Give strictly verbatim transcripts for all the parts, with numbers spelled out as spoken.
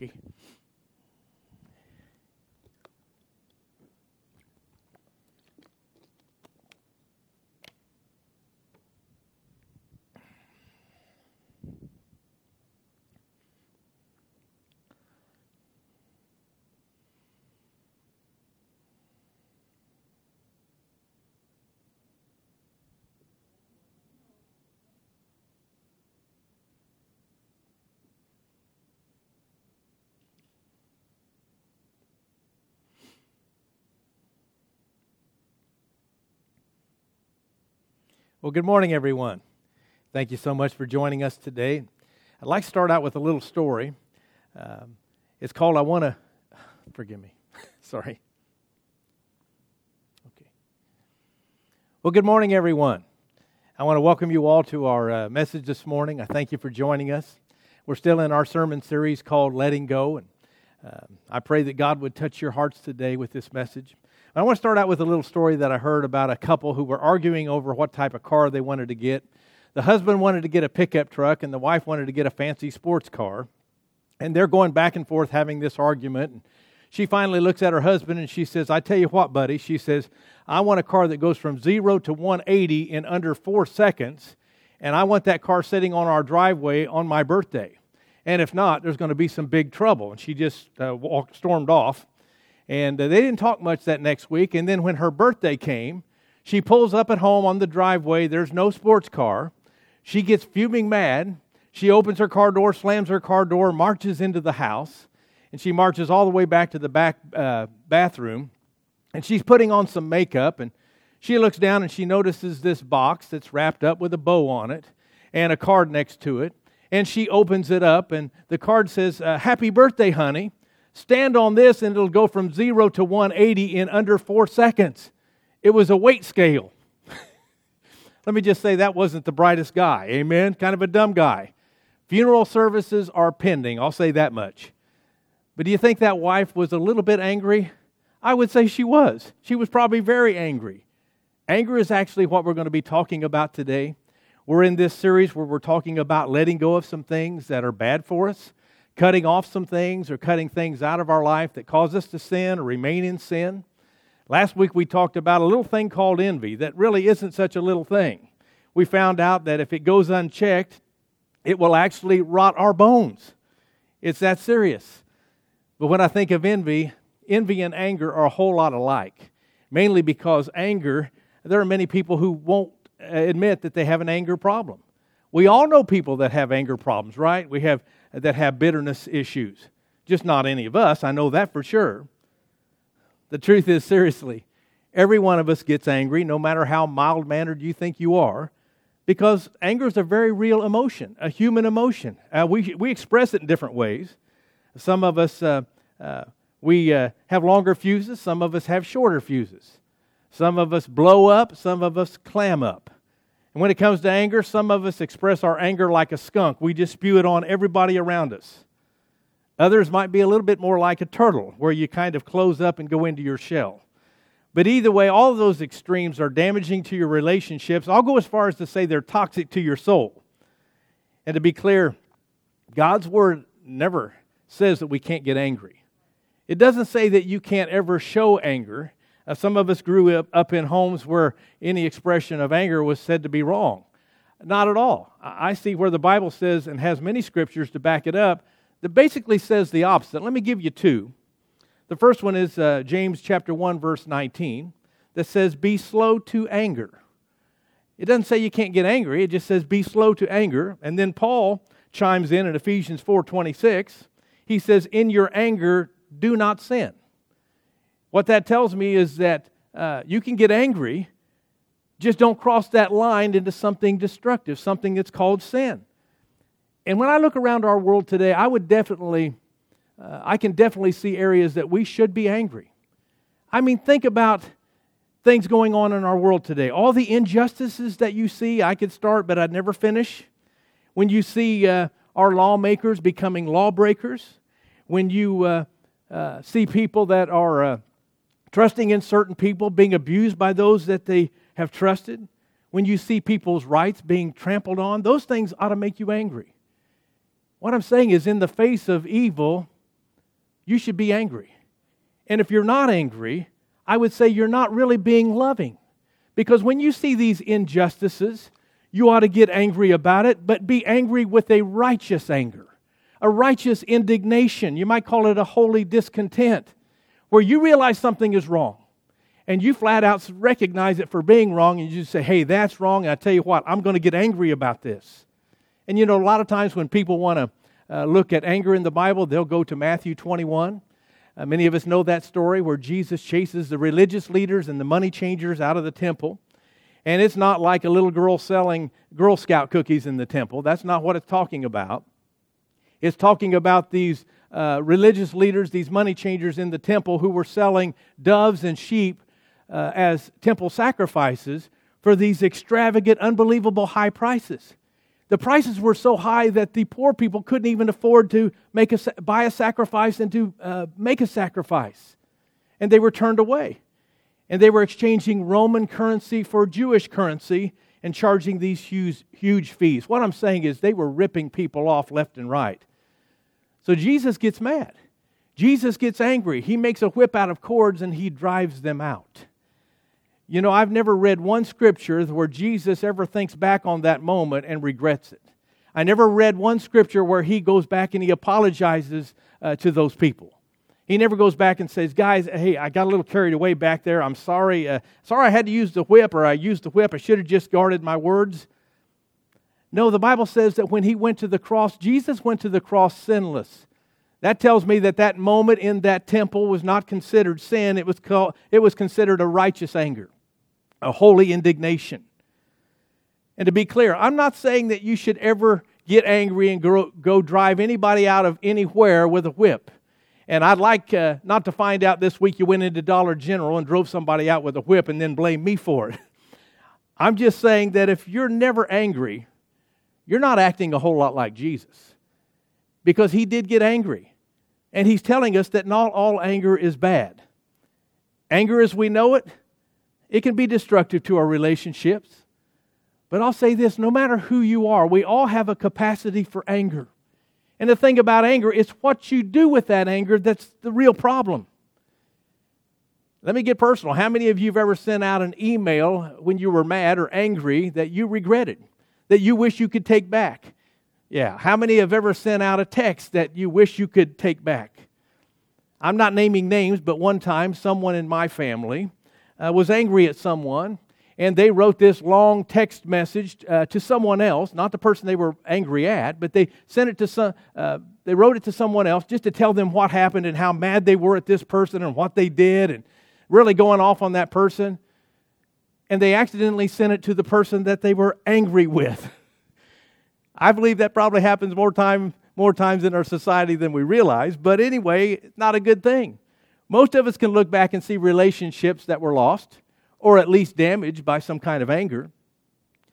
Danke. Well, good morning, everyone. Thank you so much for joining us today. I'd like to start out with a little story. Um, it's called, I want to, forgive me, sorry. Okay. Well, good morning, everyone. I want to welcome you all to our uh, message this morning. I thank you for joining us. We're still in our sermon series called Letting Go, and uh, I pray that God would touch your hearts today with this message. I want to start out with a little story that I heard about a couple who were arguing over what type of car they wanted to get. The husband wanted to get a pickup truck, and the wife wanted to get a fancy sports car. And they're going back and forth having this argument. And she finally looks at her husband, and she says, I tell you what, buddy, she says, I want a car that goes from zero to one eighty in under four seconds, and I want that car sitting on our driveway on my birthday. And if not, there's going to be some big trouble. And she just uh, walked, stormed off. And they didn't talk much that next week. And then when her birthday came, she pulls up at home on the driveway. There's no sports car. She gets fuming mad. She opens her car door, slams her car door, marches into the house. And she marches all the way back to the back uh, bathroom. And she's putting on some makeup. And she looks down and she notices this box that's wrapped up with a bow on it and a card next to it. And she opens it up. And the card says, uh, Happy birthday, honey. Stand on this and it'll go from zero to one eighty in under four seconds. It was a weight scale. Let me just say that wasn't the brightest guy, amen? Kind of a dumb guy. Funeral services are pending, I'll say that much. But do you think that wife was a little bit angry? I would say she was. She was probably very angry. Anger is actually what we're going to be talking about today. We're in this series where we're talking about letting go of some things that are bad for us. Cutting off some things or cutting things out of our life that cause us to sin or remain in sin. Last week we talked about a little thing called envy that really isn't such a little thing. We found out that if it goes unchecked, it will actually rot our bones. It's that serious. But when I think of envy, envy and anger are a whole lot alike. Mainly because anger, there are many people who won't admit that they have an anger problem. We all know people that have anger problems, right? We have that have bitterness issues. Just not any of us. I know that for sure. The truth is, seriously, every one of us gets angry, no matter how mild-mannered you think you are, because anger is a very real emotion, a human emotion. Uh, we we express it in different ways. Some of us, uh, uh, we uh, have longer fuses. Some of us have shorter fuses. Some of us blow up. Some of us clam up. And when it comes to anger, some of us express our anger like a skunk. We just spew it on everybody around us. Others might be a little bit more like a turtle, where you kind of close up and go into your shell. But either way, all of those extremes are damaging to your relationships. I'll go as far as to say they're toxic to your soul. And to be clear, God's Word never says that we can't get angry. It doesn't say that you can't ever show anger. Uh, some of us grew up, up in homes where any expression of anger was said to be wrong. Not at all. I, I see where the Bible says, and has many scriptures to back it up, that basically says the opposite. Let me give you two. The first one is uh, James chapter one, verse nineteen, that says, be slow to anger. It doesn't say you can't get angry. It just says, be slow to anger. And then Paul chimes in in Ephesians four twenty-six. He says, in your anger, do not sin. What that tells me is that uh, you can get angry, just don't cross that line into something destructive, something that's called sin. And when I look around our world today, I would definitely, uh, I can definitely see areas that we should be angry. I mean, think about things going on in our world today. All the injustices that you see, I could start, but I'd never finish. When you see uh, our lawmakers becoming lawbreakers, when you uh, uh, see people that are... Uh, Trusting in certain people, being abused by those that they have trusted. When you see people's rights being trampled on, those things ought to make you angry. What I'm saying is, in the face of evil, you should be angry. And if you're not angry, I would say you're not really being loving. Because when you see these injustices, you ought to get angry about it, but be angry with a righteous anger, a righteous indignation. You might call it a holy discontent, where you realize something is wrong, and you flat out recognize it for being wrong, and you just say, hey, that's wrong, and I tell you what, I'm going to get angry about this. And you know, a lot of times when people want to uh, look at anger in the Bible, they'll go to Matthew twenty-one. Uh, many of us know that story where Jesus chases the religious leaders and the money changers out of the temple. And it's not like a little girl selling Girl Scout cookies in the temple. That's not what it's talking about. It's talking about these uh, religious leaders, these money changers in the temple who were selling doves and sheep uh, as temple sacrifices for these extravagant, unbelievable high prices. The prices were so high that the poor people couldn't even afford to make a, buy a sacrifice and to uh, make a sacrifice. And they were turned away. And they were exchanging Roman currency for Jewish currency and charging these huge, huge fees. What I'm saying is they were ripping people off left and right. So Jesus gets mad. Jesus gets angry. He makes a whip out of cords and he drives them out. You know, I've never read one scripture where Jesus ever thinks back on that moment and regrets it. I never read one scripture where he goes back and he apologizes uh, to those people. He never goes back and says, guys, hey, I got a little carried away back there. I'm sorry. Uh, sorry I had to use the whip, or I used the whip. I should have just guarded my words. No, the Bible says that when he went to the cross, Jesus went to the cross sinless. That tells me that that moment in that temple was not considered sin. It was called, it was considered a righteous anger, a holy indignation. And to be clear, I'm not saying that you should ever get angry and go, go drive anybody out of anywhere with a whip. And I'd like uh, not to find out this week you went into Dollar General and drove somebody out with a whip and then blame me for it. I'm just saying that if you're never angry, you're not acting a whole lot like Jesus. Because he did get angry. And he's telling us that not all anger is bad. Anger as we know it, it can be destructive to our relationships. But I'll say this, no matter who you are, we all have a capacity for anger. And the thing about anger, it's what you do with that anger that's the real problem. Let me get personal. How many of you have ever sent out an email when you were mad or angry that you regretted, that you wish you could take back? Yeah. How many have ever sent out a text that you wish you could take back? I'm not naming names, but one time someone in my family Uh, was angry at someone, and they wrote this long text message uh, to someone else, not the person they were angry at, but they sent it to some. Uh, they wrote it to someone else just to tell them what happened and how mad they were at this person and what they did, and really going off on that person. And they accidentally sent it to the person that they were angry with. I believe that probably happens more time, more times in our society than we realize. But anyway, it's not a good thing. Most of us can look back and see relationships that were lost or at least damaged by some kind of anger.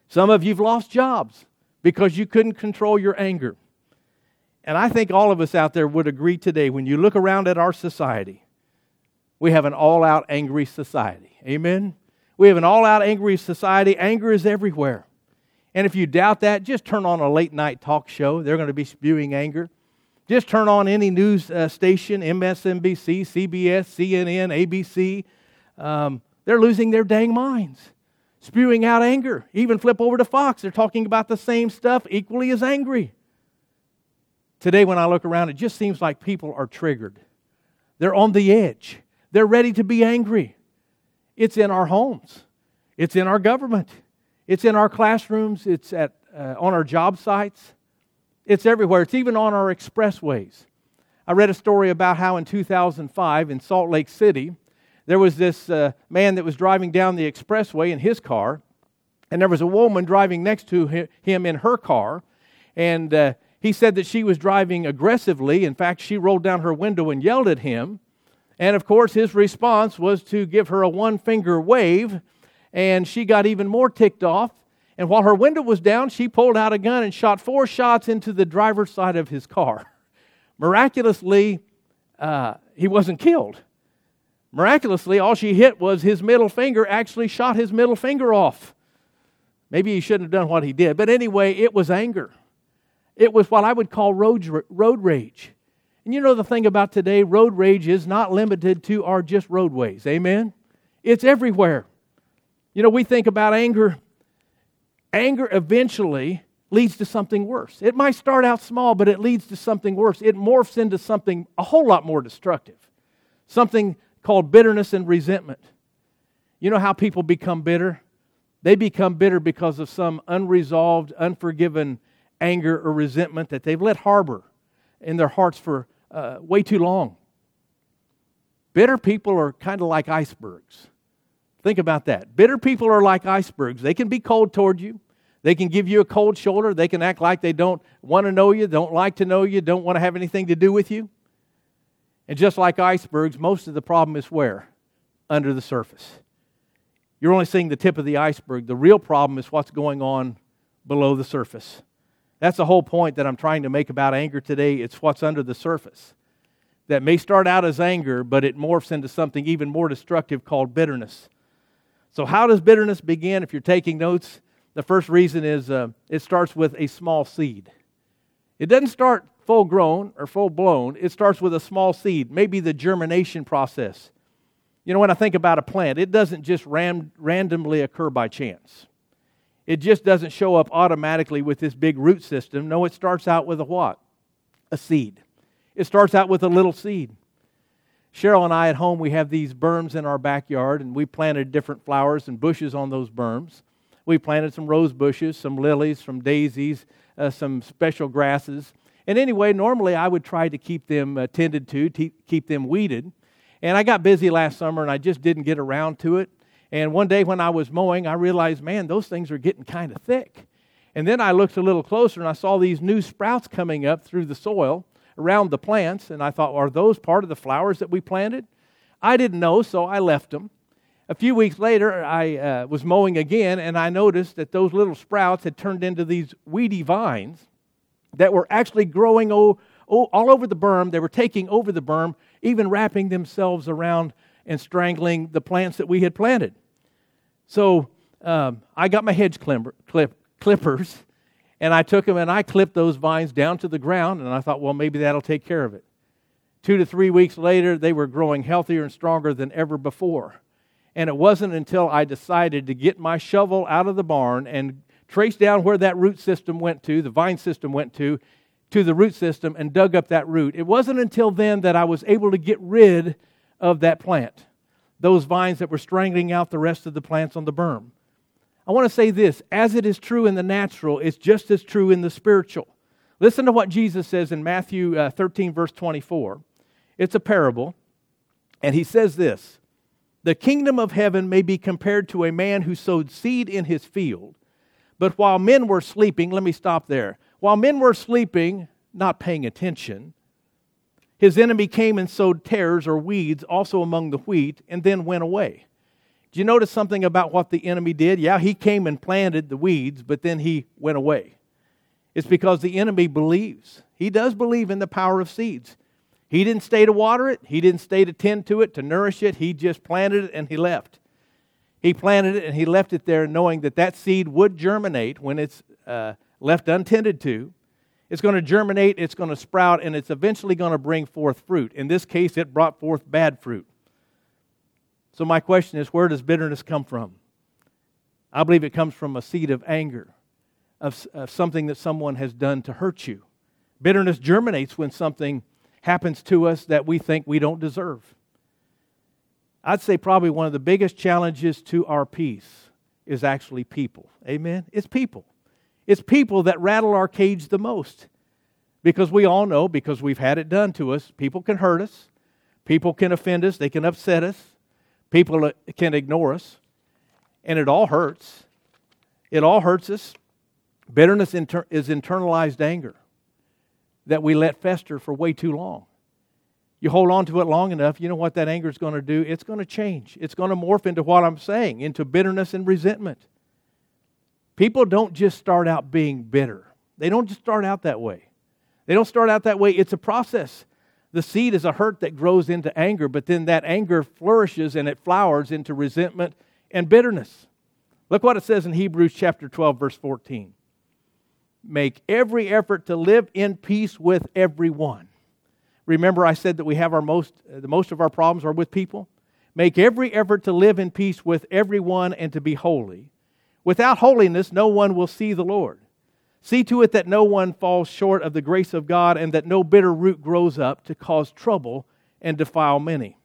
Some of you have lost jobs because you couldn't control your anger. And I think all of us out there would agree today, when you look around at our society, we have an all-out angry society. Amen? We have an all-out angry society. Anger is everywhere. And if you doubt that, just turn on a late-night talk show. They're going to be spewing anger. Just turn on any news uh, station, M S N B C, C B S, C N N, A B C. Um, they're losing their dang minds, spewing out anger. Even flip over to Fox. They're talking about the same stuff, equally as angry. Today, when I look around, it just seems like people are triggered. They're on the edge. They're ready to be angry. It's in our homes. It's in our government. It's in our classrooms. It's at uh, on our job sites. It's everywhere. It's even on our expressways. I read a story about how in two thousand five in Salt Lake City, there was this uh, man that was driving down the expressway in his car, and there was a woman driving next to him in her car, and uh, he said that she was driving aggressively. In fact, she rolled down her window and yelled at him, and of course his response was to give her a one-finger wave, and she got even more ticked off. And while her window was down, she pulled out a gun and shot four shots into the driver's side of his car. Miraculously, uh, he wasn't killed. Miraculously, all she hit was his middle finger, actually shot his middle finger off. Maybe he shouldn't have done what he did. But anyway, it was anger. It was what I would call road, road rage. And you know the thing about today, road rage is not limited to our just roadways. Amen? It's everywhere. You know, we think about anger. Anger eventually leads to something worse. It might start out small, but it leads to something worse. It morphs into something a whole lot more destructive. Something called bitterness and resentment. You know how people become bitter? They become bitter because of some unresolved, unforgiven anger or resentment that they've let harbor in their hearts for uh, way too long. Bitter people are kind of like icebergs. Think about that. Bitter people are like icebergs. They can be cold toward you. They can give you a cold shoulder. They can act like they don't want to know you, don't like to know you, don't want to have anything to do with you. And just like icebergs, most of the problem is where? Under the surface. You're only seeing the tip of the iceberg. The real problem is what's going on below the surface. That's the whole point that I'm trying to make about anger today. It's what's under the surface. That may start out as anger, but it morphs into something even more destructive called bitterness. So how does bitterness begin? If you're taking notes, the first reason is uh, it starts with a small seed. It doesn't start full grown or full blown. It starts with a small seed, maybe the germination process. You know, when I think about a plant, it doesn't just ram- randomly occur by chance. It just doesn't show up automatically with this big root system. No, it starts out with a what? A seed. It starts out with a little seed. Cheryl and I at home, we have these berms in our backyard, and we planted different flowers and bushes on those berms. We planted some rose bushes, some lilies, some daisies, uh, some special grasses. And anyway, normally I would try to keep them uh, tended to, te- keep them weeded. And I got busy last summer, and I just didn't get around to it. And one day when I was mowing, I realized, man, those things are getting kind of thick. And then I looked a little closer, and I saw these new sprouts coming up through the soil around the plants. And I thought, are those part of the flowers that we planted? I didn't know, so I left them. A few weeks later, I uh, was mowing again, and I noticed that those little sprouts had turned into these weedy vines that were actually growing o- o- all over the berm. They were taking over the berm, even wrapping themselves around and strangling the plants that we had planted. So um, I got my hedge climber, clip, clippers, and I took them and I clipped those vines down to the ground, and I thought, well, maybe that'll take care of it. Two to three weeks later, they were growing healthier and stronger than ever before. And it wasn't until I decided to get my shovel out of the barn and trace down where that root system went to, the vine system went to, to the root system, and dug up that root. It wasn't until then that I was able to get rid of that plant, those vines that were strangling out the rest of the plants on the berm. I want to say this, as it is true in the natural, it's just as true in the spiritual. Listen to what Jesus says in Matthew uh, thirteen, verse twenty-four. It's a parable, and he says this, "The kingdom of heaven may be compared to a man who sowed seed in his field, but while men were sleeping," let me stop there, "while men were sleeping, not paying attention, his enemy came and sowed tares or weeds also among the wheat and then went away." Do you notice something about what the enemy did? Yeah, he came and planted the weeds, but then he went away. It's because the enemy believes. He does believe in the power of seeds. He didn't stay to water it. He didn't stay to tend to it, to nourish it. He just planted it and he left. He planted it and he left it there knowing that that seed would germinate when it's uh, left untended to. It's going to germinate, it's going to sprout, and it's eventually going to bring forth fruit. In this case, it brought forth bad fruit. So my question is, where does bitterness come from? I believe it comes from a seed of anger, of, of something that someone has done to hurt you. Bitterness germinates when something happens to us that we think we don't deserve. I'd say probably one of the biggest challenges to our peace is actually people. Amen? It's people. It's people that rattle our cage the most, because we all know, because we've had it done to us, people can hurt us, people can offend us, they can upset us, people can ignore us, and it all hurts. It all hurts us. Bitterness inter- is internalized anger that we let fester for way too long. You hold on to it long enough, you know what that anger is going to do? It's going to change. It's going to morph into what I'm saying, into bitterness and resentment. People don't just start out being bitter. They don't just start out that way. They don't start out that way. It's a process. The seed is a hurt that grows into anger, but then that anger flourishes and it flowers into resentment and bitterness. Look what it says in Hebrews chapter twelve, verse fourteen. "Make every effort to live in peace with everyone." Remember I said that we have our most, the most of our problems are with people. Make every effort to live in peace with everyone and to be holy. Without holiness, no one will see the Lord. See to it that no one falls short of the grace of God and that no bitter root grows up to cause trouble and defile many.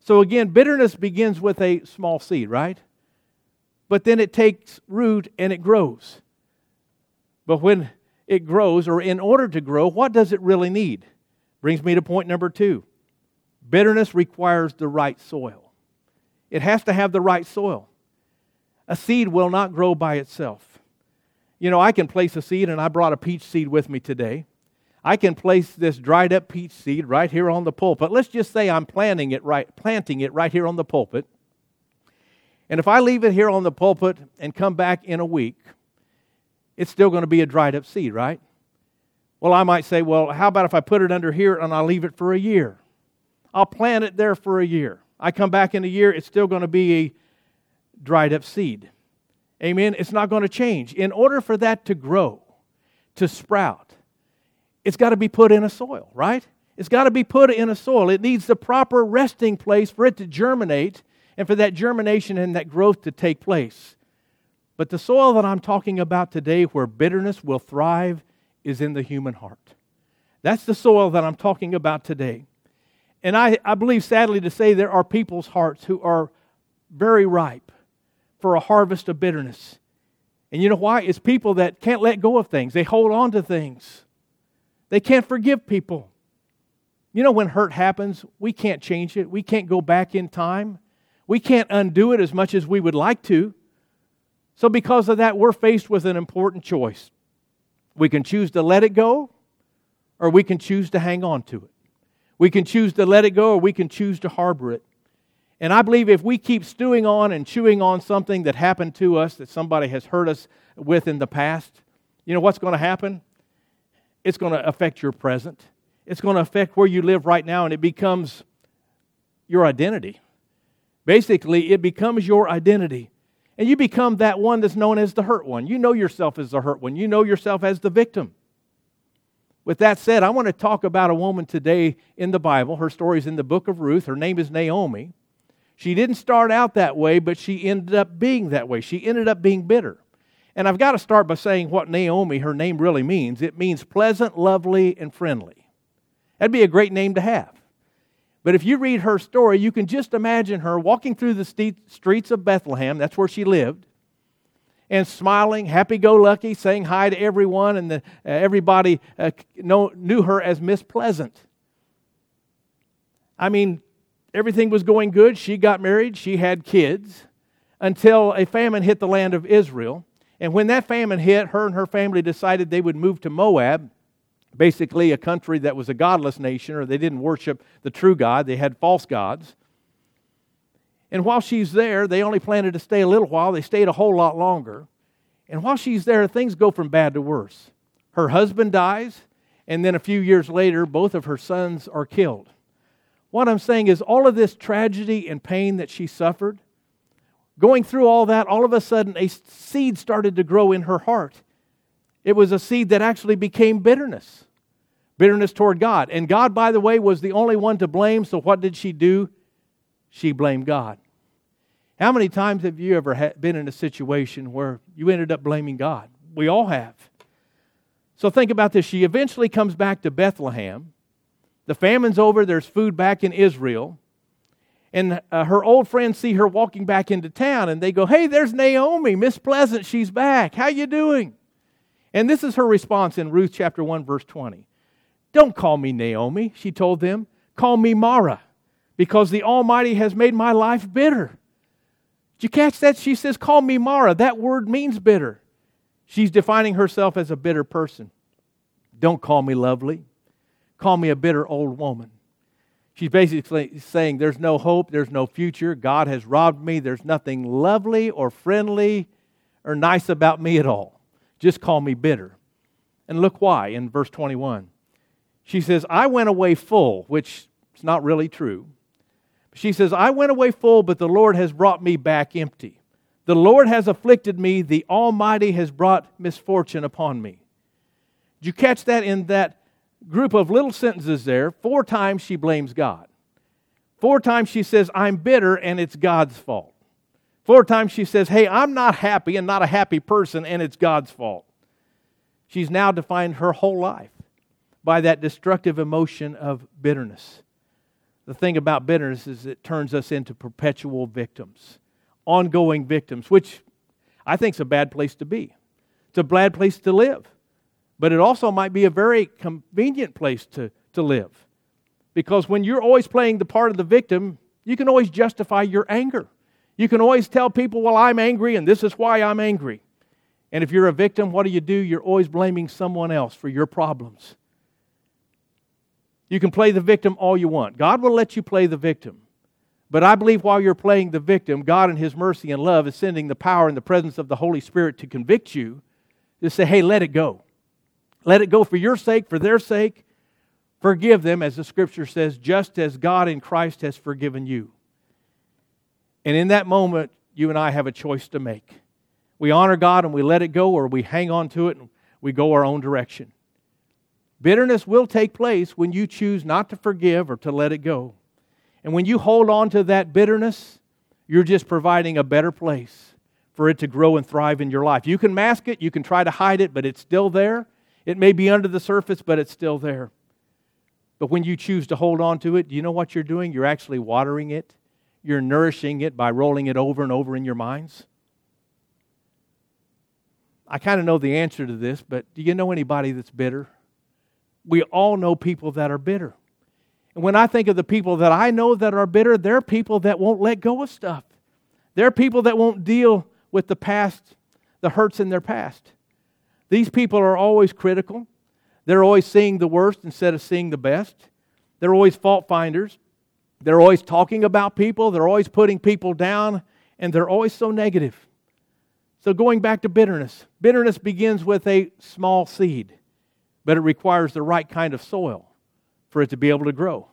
So again, bitterness begins with a small seed, right? But then it takes root and it grows. But when it grows, or in order to grow, what does it really need? Brings me to point number two. Bitterness requires the right soil. It has to have the right soil. A seed will not grow by itself. You know, I can place a seed, and I brought a peach seed with me today. I can place this dried up peach seed right here on the pulpit. Let's just say I'm planting it right, planting it right here on the pulpit. And if I leave it here on the pulpit and come back in a week, it's still going to be a dried up seed, right? Well, I might say, well, how about if I put it under here and I leave it for a year? I'll plant it there for a year. I come back in a year, it's still going to be a dried up seed. Amen? It's not going to change. In order for that to grow, to sprout, it's got to be put in a soil, right? It's got to be put in a soil. It needs the proper resting place for it to germinate and for that germination and that growth to take place. But the soil that I'm talking about today where bitterness will thrive is in the human heart. That's the soil that I'm talking about today. And I, I believe, sadly to say, there are people's hearts who are very ripe for a harvest of bitterness. And you know why? It's people that can't let go of things. They hold on to things. They can't forgive people. You know, when hurt happens, we can't change it. We can't go back in time. We can't undo it as much as we would like to. So because of that, we're faced with an important choice. We can choose to let it go, or we can choose to hang on to it. We can choose to let it go, or we can choose to harbor it. And I believe if we keep stewing on and chewing on something that happened to us, that somebody has hurt us with in the past, you know what's going to happen? It's going to affect your present. It's going to affect where you live right now, and it becomes your identity. Basically, it becomes your identity. And you become that one that's known as the hurt one. You know yourself as the hurt one. You know yourself as the victim. With that said, I want to talk about a woman today in the Bible. Her story is in the book of Ruth. Her name is Naomi. She didn't start out that way, but she ended up being that way. She ended up being bitter. And I've got to start by saying what Naomi, her name really means. It means pleasant, lovely, and friendly. That'd be a great name to have. But if you read her story, you can just imagine her walking through the streets of Bethlehem, that's where she lived, and smiling, happy-go-lucky, saying hi to everyone, and the, uh, everybody uh, know, knew her as Miss Pleasant. I mean, everything was going good. She got married. She had kids until a famine hit the land of Israel. And when that famine hit, her and her family decided they would move to Moab, basically a country that was a godless nation, or they didn't worship the true God. They had false gods. And while she's there, they only planned to stay a little while. They stayed a whole lot longer. And while she's there, things go from bad to worse. Her husband dies, and then a few years later, both of her sons are killed. What I'm saying is all of this tragedy and pain that she suffered, going through all that, all of a sudden a seed started to grow in her heart. It was a seed that actually became bitterness. Bitterness toward God. And God, by the way, was the only one to blame, so what did she do? She blamed God. How many times have you ever been in a situation where you ended up blaming God? We all have. So think about this. She eventually comes back to Bethlehem. The famine's over. There's food back in Israel. And uh, her old friends see her walking back into town, and they go, "Hey, there's Naomi, Miss Pleasant. She's back. How you doing?" And this is her response in Ruth chapter one, verse twenty. "Don't call me Naomi," she told them. "Call me Mara, because the Almighty has made my life bitter." Did you catch that? She says, "Call me Mara." That word means bitter. She's defining herself as a bitter person. "Don't call me lovely. Call me a bitter old woman." She's basically saying, there's no hope, there's no future. God has robbed me. There's nothing lovely or friendly or nice about me at all. Just call me bitter. And look why in verse twenty-one. She says, "I went away full," which is not really true. She says, "I went away full, but the Lord has brought me back empty. The Lord has afflicted me. The Almighty has brought misfortune upon me." Did you catch that in that group of little sentences there, four times she blames God. Four times she says, I'm bitter and it's God's fault. Four times she says, hey, I'm not happy and not a happy person and it's God's fault. She's now defined her whole life by that destructive emotion of bitterness. The thing about bitterness is it turns us into perpetual victims, ongoing victims, which I think is a bad place to be. It's a bad place to live. But it also might be a very convenient place to, to live. Because when you're always playing the part of the victim, you can always justify your anger. You can always tell people, well, I'm angry and this is why I'm angry. And if you're a victim, what do you do? You're always blaming someone else for your problems. You can play the victim all you want. God will let you play the victim. But I believe while you're playing the victim, God in His mercy and love is sending the power and the presence of the Holy Spirit to convict you, to say, hey, let it go. Let it go for your sake, for their sake. Forgive them, as the Scripture says, just as God in Christ has forgiven you. And in that moment, you and I have a choice to make. We honor God and we let it go, or we hang on to it and we go our own direction. Bitterness will take place when you choose not to forgive or to let it go. And when you hold on to that bitterness, you're just providing a better place for it to grow and thrive in your life. You can mask it, you can try to hide it, but it's still there. It may be under the surface, but it's still there. But when you choose to hold on to it, do you know what you're doing? You're actually watering it. You're nourishing it by rolling it over and over in your minds. I kind of know the answer to this, but do you know anybody that's bitter? We all know people that are bitter. And when I think of the people that I know that are bitter, they're people that won't let go of stuff. They're people that won't deal with the past, the hurts in their past. These people are always critical. They're always seeing the worst instead of seeing the best. They're always fault finders. They're always talking about people. They're always putting people down. And they're always so negative. So going back to bitterness. Bitterness begins with a small seed. But it requires the right kind of soil for it to be able to grow.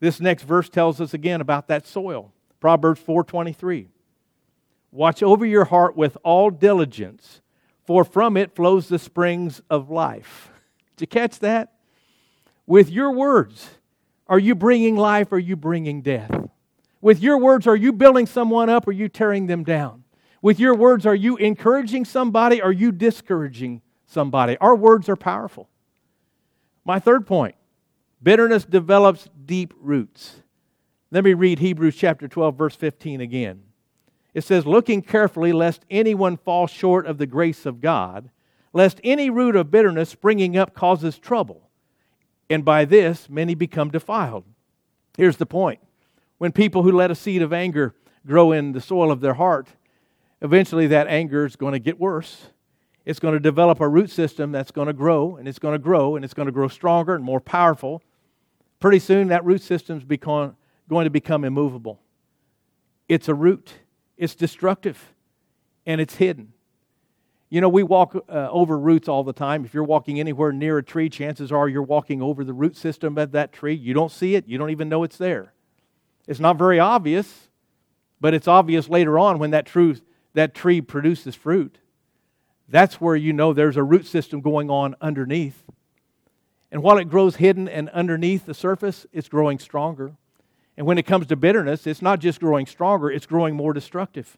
This next verse tells us again about that soil. Proverbs four twenty-three. Watch over your heart with all diligence, for from it flows the springs of life. Did you catch that? With your words, are you bringing life or are you bringing death? With your words, are you building someone up or are you tearing them down? With your words, are you encouraging somebody or are you discouraging somebody? Our words are powerful. My third point, bitterness develops deep roots. Let me read Hebrews chapter twelve, verse fifteen again. It says, looking carefully, lest anyone fall short of the grace of God, lest any root of bitterness springing up causes trouble, and by this many become defiled. Here's the point. When people who let a seed of anger grow in the soil of their heart, eventually that anger is going to get worse. It's going to develop a root system that's going to grow, and it's going to grow, and it's going to grow stronger and more powerful. Pretty soon that root system's become, going to become immovable. It's a root. It's destructive, and it's hidden. You know, we walk uh, over roots all the time. If you're walking anywhere near a tree, chances are you're walking over the root system of that tree. You don't see it. You don't even know it's there. It's not very obvious, but it's obvious later on when that, truth, that tree produces fruit. That's where you know there's a root system going on underneath. And while it grows hidden and underneath the surface, it's growing stronger. And when it comes to bitterness, it's not just growing stronger, it's growing more destructive.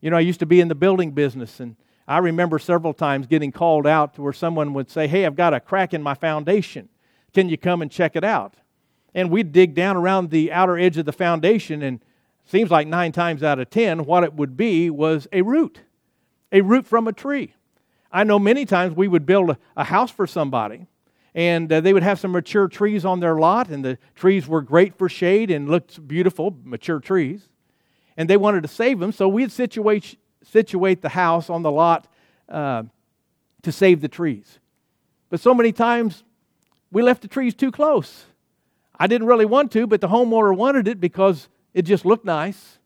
You know, I used to be in the building business, and I remember several times getting called out to where someone would say, hey, I've got a crack in my foundation. Can you come and check it out? And we'd dig down around the outer edge of the foundation, and it seems like nine times out of ten, what it would be was a root, a root from a tree. I know many times we would build a, a house for somebody, and uh, they would have some mature trees on their lot, and the trees were great for shade and looked beautiful, mature trees. And they wanted to save them, so we'd situate situate the house on the lot uh, to save the trees. But so many times, we left the trees too close. I didn't really want to, but the homeowner wanted it because it just looked nice.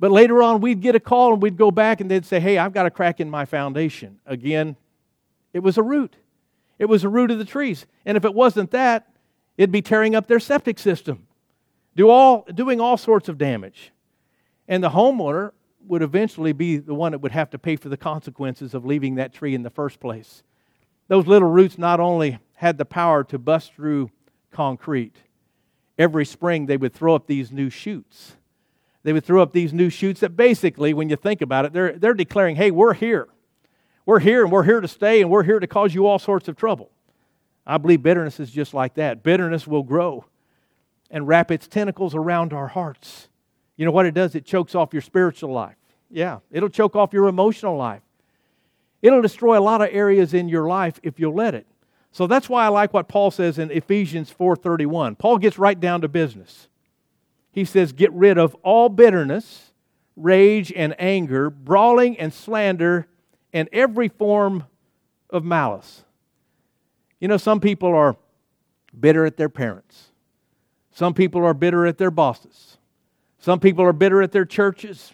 But later on, we'd get a call, and we'd go back, and they'd say, hey, I've got a crack in my foundation. Again, it was a root. It was the root of the trees. And if it wasn't that, it'd be tearing up their septic system, do all, doing all sorts of damage. And the homeowner would eventually be the one that would have to pay for the consequences of leaving that tree in the first place. Those little roots not only had the power to bust through concrete. Every spring they would throw up these new shoots. They would throw up these new shoots that basically, when you think about it, they're, they're declaring, hey, we're here. We're here and we're here to stay and we're here to cause you all sorts of trouble. I believe bitterness is just like that. Bitterness will grow and wrap its tentacles around our hearts. You know what it does? It chokes off your spiritual life. Yeah, it'll choke off your emotional life. It'll destroy a lot of areas in your life if you'll let it. So that's why I like what Paul says in Ephesians four thirty-one. Paul gets right down to business. He says, get rid of all bitterness, rage and anger, brawling and slander, and every form of malice. You know, some people are bitter at their parents. Some people are bitter at their bosses. Some people are bitter at their churches.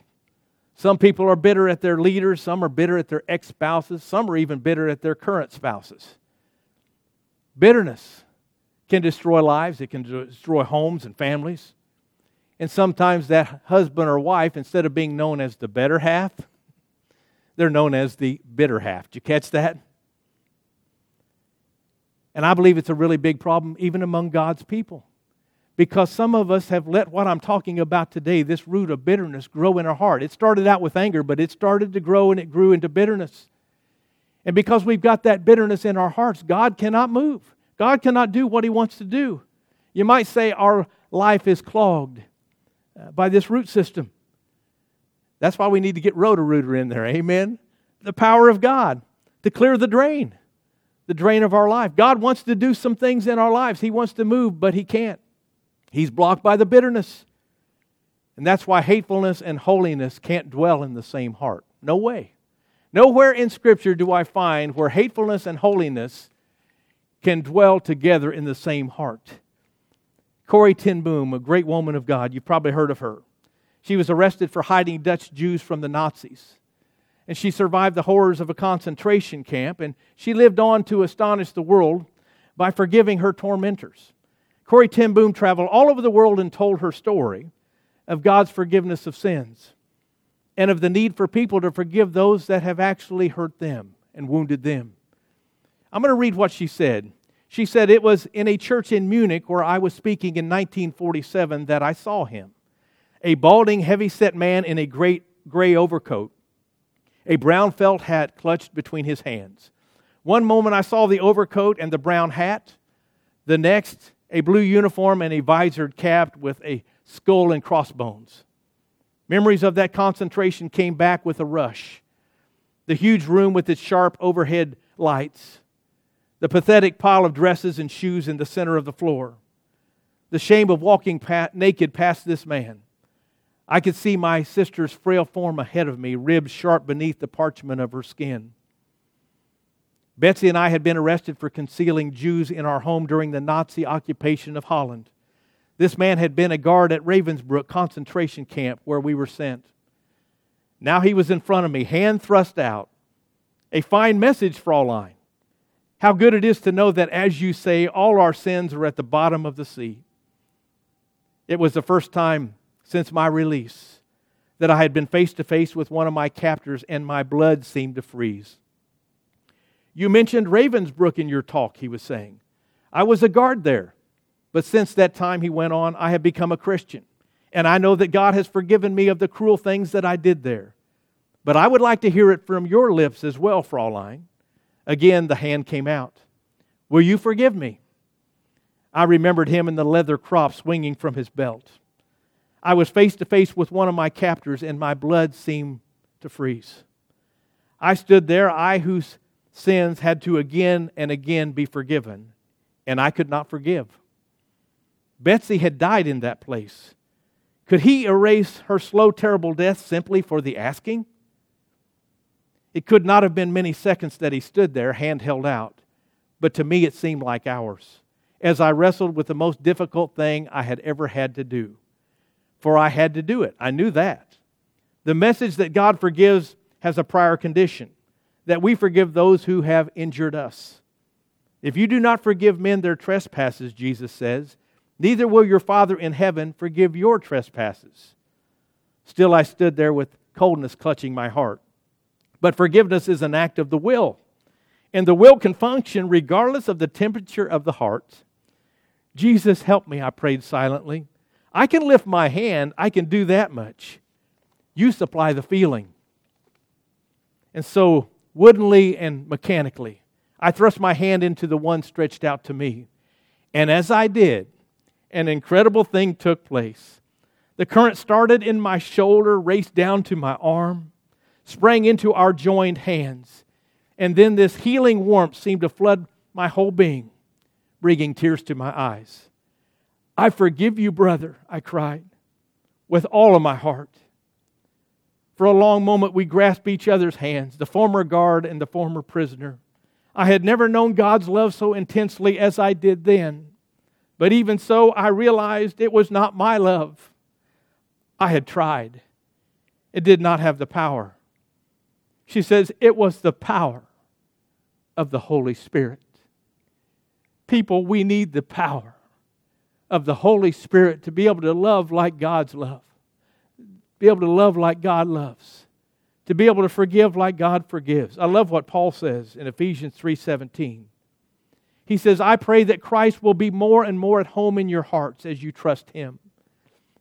Some people are bitter at their leaders. Some are bitter at their ex-spouses. Some are even bitter at their current spouses. Bitterness can destroy lives. It can destroy homes and families. And sometimes that husband or wife, instead of being known as the better half, they're known as the bitter half. Did you catch that? And I believe it's a really big problem even among God's people. Because some of us have let what I'm talking about today, this root of bitterness, grow in our heart. It started out with anger, but it started to grow and it grew into bitterness. And because we've got that bitterness in our hearts, God cannot move. God cannot do what He wants to do. You might say our life is clogged by this root system. That's why we need to get Roto-Rooter in there, amen? The power of God to clear the drain, the drain of our life. God wants to do some things in our lives. He wants to move, but He can't. He's blocked by the bitterness. And that's why hatefulness and holiness can't dwell in the same heart. No way. Nowhere in Scripture do I find where hatefulness and holiness can dwell together in the same heart. Corrie Ten Boom, a great woman of God, you've probably heard of her. She was arrested for hiding Dutch Jews from the Nazis. And she survived the horrors of a concentration camp. And she lived on to astonish the world by forgiving her tormentors. Corrie Ten Boom traveled all over the world and told her story of God's forgiveness of sins and of the need for people to forgive those that have actually hurt them and wounded them. I'm going to read what she said. She said, it was in a church in Munich where I was speaking in nineteen forty-seven that I saw him, a balding, heavy-set man in a great gray overcoat, a brown felt hat clutched between his hands. One moment I saw the overcoat and the brown hat, the next a blue uniform and a visored cap with a skull and crossbones. Memories of that concentration came back with a rush. The huge room with its sharp overhead lights. The pathetic pile of dresses and shoes in the center of the floor. The shame of walking pat- naked past this man. I could see my sister's frail form ahead of me, ribs sharp beneath the parchment of her skin. Betsy and I had been arrested for concealing Jews in our home during the Nazi occupation of Holland. This man had been a guard at Ravensbrück concentration camp where we were sent. Now he was in front of me, hand thrust out. A fine message, Fräulein. How good it is to know that, as you say, all our sins are at the bottom of the sea. It was the first time since my release that I had been face to face with one of my captors, and my blood seemed to freeze. You mentioned Ravensbrück in your talk, he was saying. I was a guard there, but since that time, he went on, I have become a Christian, and I know that God has forgiven me of the cruel things that I did there. But I would like to hear it from your lips as well, Fräulein. Again, the hand came out. Will you forgive me? I remembered him in the leather crop swinging from his belt. I was face to face with one of my captors, and my blood seemed to freeze. I stood there, I whose sins had to again and again be forgiven, and I could not forgive. Betsy had died in that place. Could he erase her slow, terrible death simply for the asking? It could not have been many seconds that he stood there, hand held out, but to me it seemed like hours, as I wrestled with the most difficult thing I had ever had to do. For I had to do it. I knew that. The message that God forgives has a prior condition, that we forgive those who have injured us. If you do not forgive men their trespasses, Jesus says, neither will your Father in heaven forgive your trespasses. Still I stood there with coldness clutching my heart. But forgiveness is an act of the will. And the will can function regardless of the temperature of the heart. Jesus, help me, I prayed silently. I can lift my hand. I can do that much. You supply the feeling. And so, woodenly and mechanically, I thrust my hand into the one stretched out to me. And as I did, an incredible thing took place. The current started in my shoulder, raced down to my arm, sprang into our joined hands. And then this healing warmth seemed to flood my whole being, bringing tears to my eyes. I forgive you, brother, I cried, with all of my heart. For a long moment, we grasped each other's hands, the former guard and the former prisoner. I had never known God's love so intensely as I did then. But even so, I realized it was not my love. I had tried. It did not have the power. She says, it was the power of the Holy Spirit. People, we need the power of the Holy Spirit to be able to love like God's love. Be able to love like God loves. To be able to forgive like God forgives. I love what Paul says in Ephesians three seventeen. He says, I pray that Christ will be more and more at home in your hearts as you trust Him.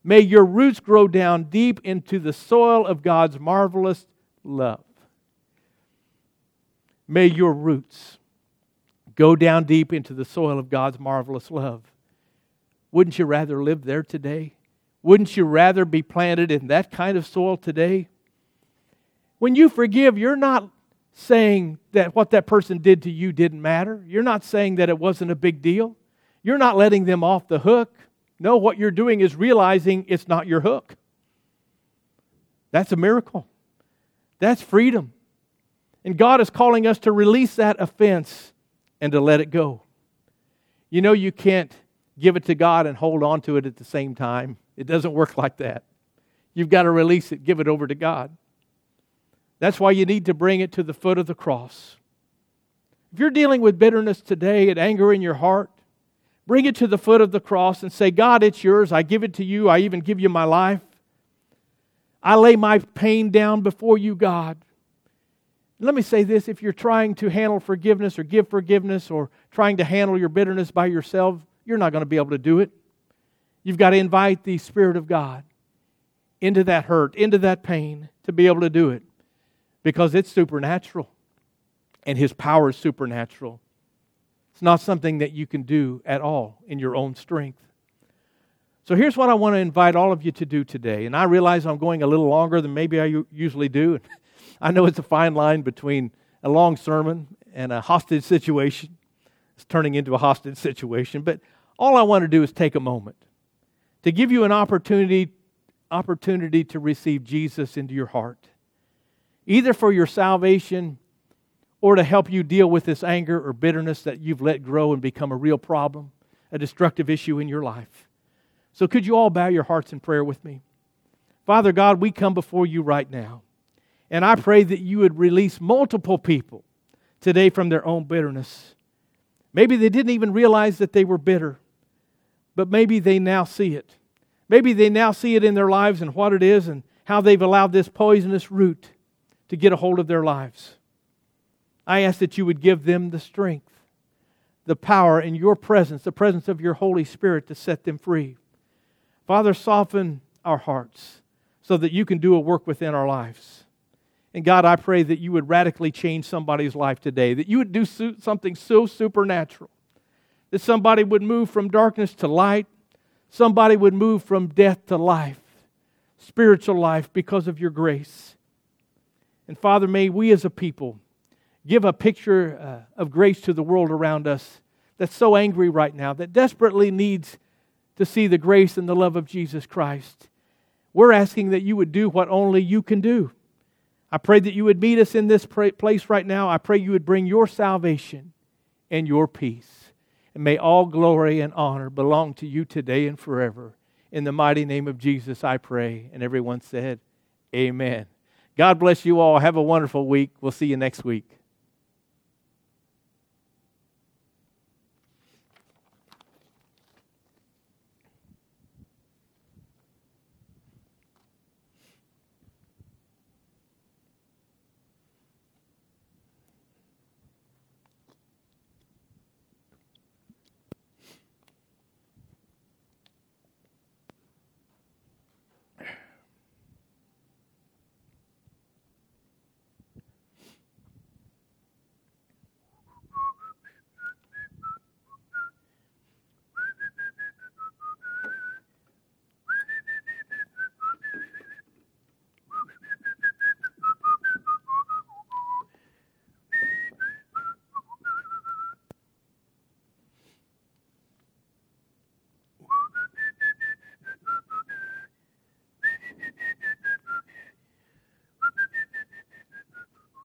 May your roots grow down deep into the soil of God's marvelous love. May your roots go down deep into the soil of God's marvelous love. Wouldn't you rather live there today? Wouldn't you rather be planted in that kind of soil today? When you forgive, you're not saying that what that person did to you didn't matter. You're not saying that it wasn't a big deal. You're not letting them off the hook. No, what you're doing is realizing it's not your hook. That's a miracle. That's freedom. And God is calling us to release that offense and to let it go. You know, you can't give it to God and hold on to it at the same time. It doesn't work like that. You've got to release it, give it over to God. That's why you need to bring it to the foot of the cross. If you're dealing with bitterness today and anger in your heart, bring it to the foot of the cross and say, God, it's yours. I give it to you. I even give you my life. I lay my pain down before you, God. Let me say this. If you're trying to handle forgiveness or give forgiveness or trying to handle your bitterness by yourself, you're not going to be able to do it. You've got to invite the Spirit of God into that hurt, into that pain to be able to do it. Because it's supernatural, and His power is supernatural. It's not something that you can do at all in your own strength. So here's what I want to invite all of you to do today. And I realize I'm going a little longer than maybe I usually do. I know it's a fine line between a long sermon and a hostage situation. It's turning into a hostage situation. But all I want to do is take a moment to give you an opportunity, opportunity to receive Jesus into your heart. Either for your salvation or to help you deal with this anger or bitterness that you've let grow and become a real problem, a destructive issue in your life. So could you all bow your hearts in prayer with me? Father God, we come before you right now. And I pray that you would release multiple people today from their own bitterness. Maybe they didn't even realize that they were bitter, but maybe they now see it. Maybe they now see it in their lives and what it is and how they've allowed this poisonous root to get a hold of their lives. I ask that you would give them the strength, the power in your presence, the presence of your Holy Spirit to set them free. Father, soften our hearts so that you can do a work within our lives. And God, I pray that you would radically change somebody's life today, that you would do something so supernatural, that somebody would move from darkness to light, somebody would move from death to life, spiritual life because of your grace. And Father, may we as a people give a picture uh, of grace to the world around us that's so angry right now, that desperately needs to see the grace and the love of Jesus Christ. We're asking that you would do what only you can do. I pray that you would meet us in this pra- place right now. I pray you would bring your salvation and your peace. And may all glory and honor belong to you today and forever. In the mighty name of Jesus, I pray. And everyone said, amen. God bless you all. Have a wonderful week. We'll see you next week.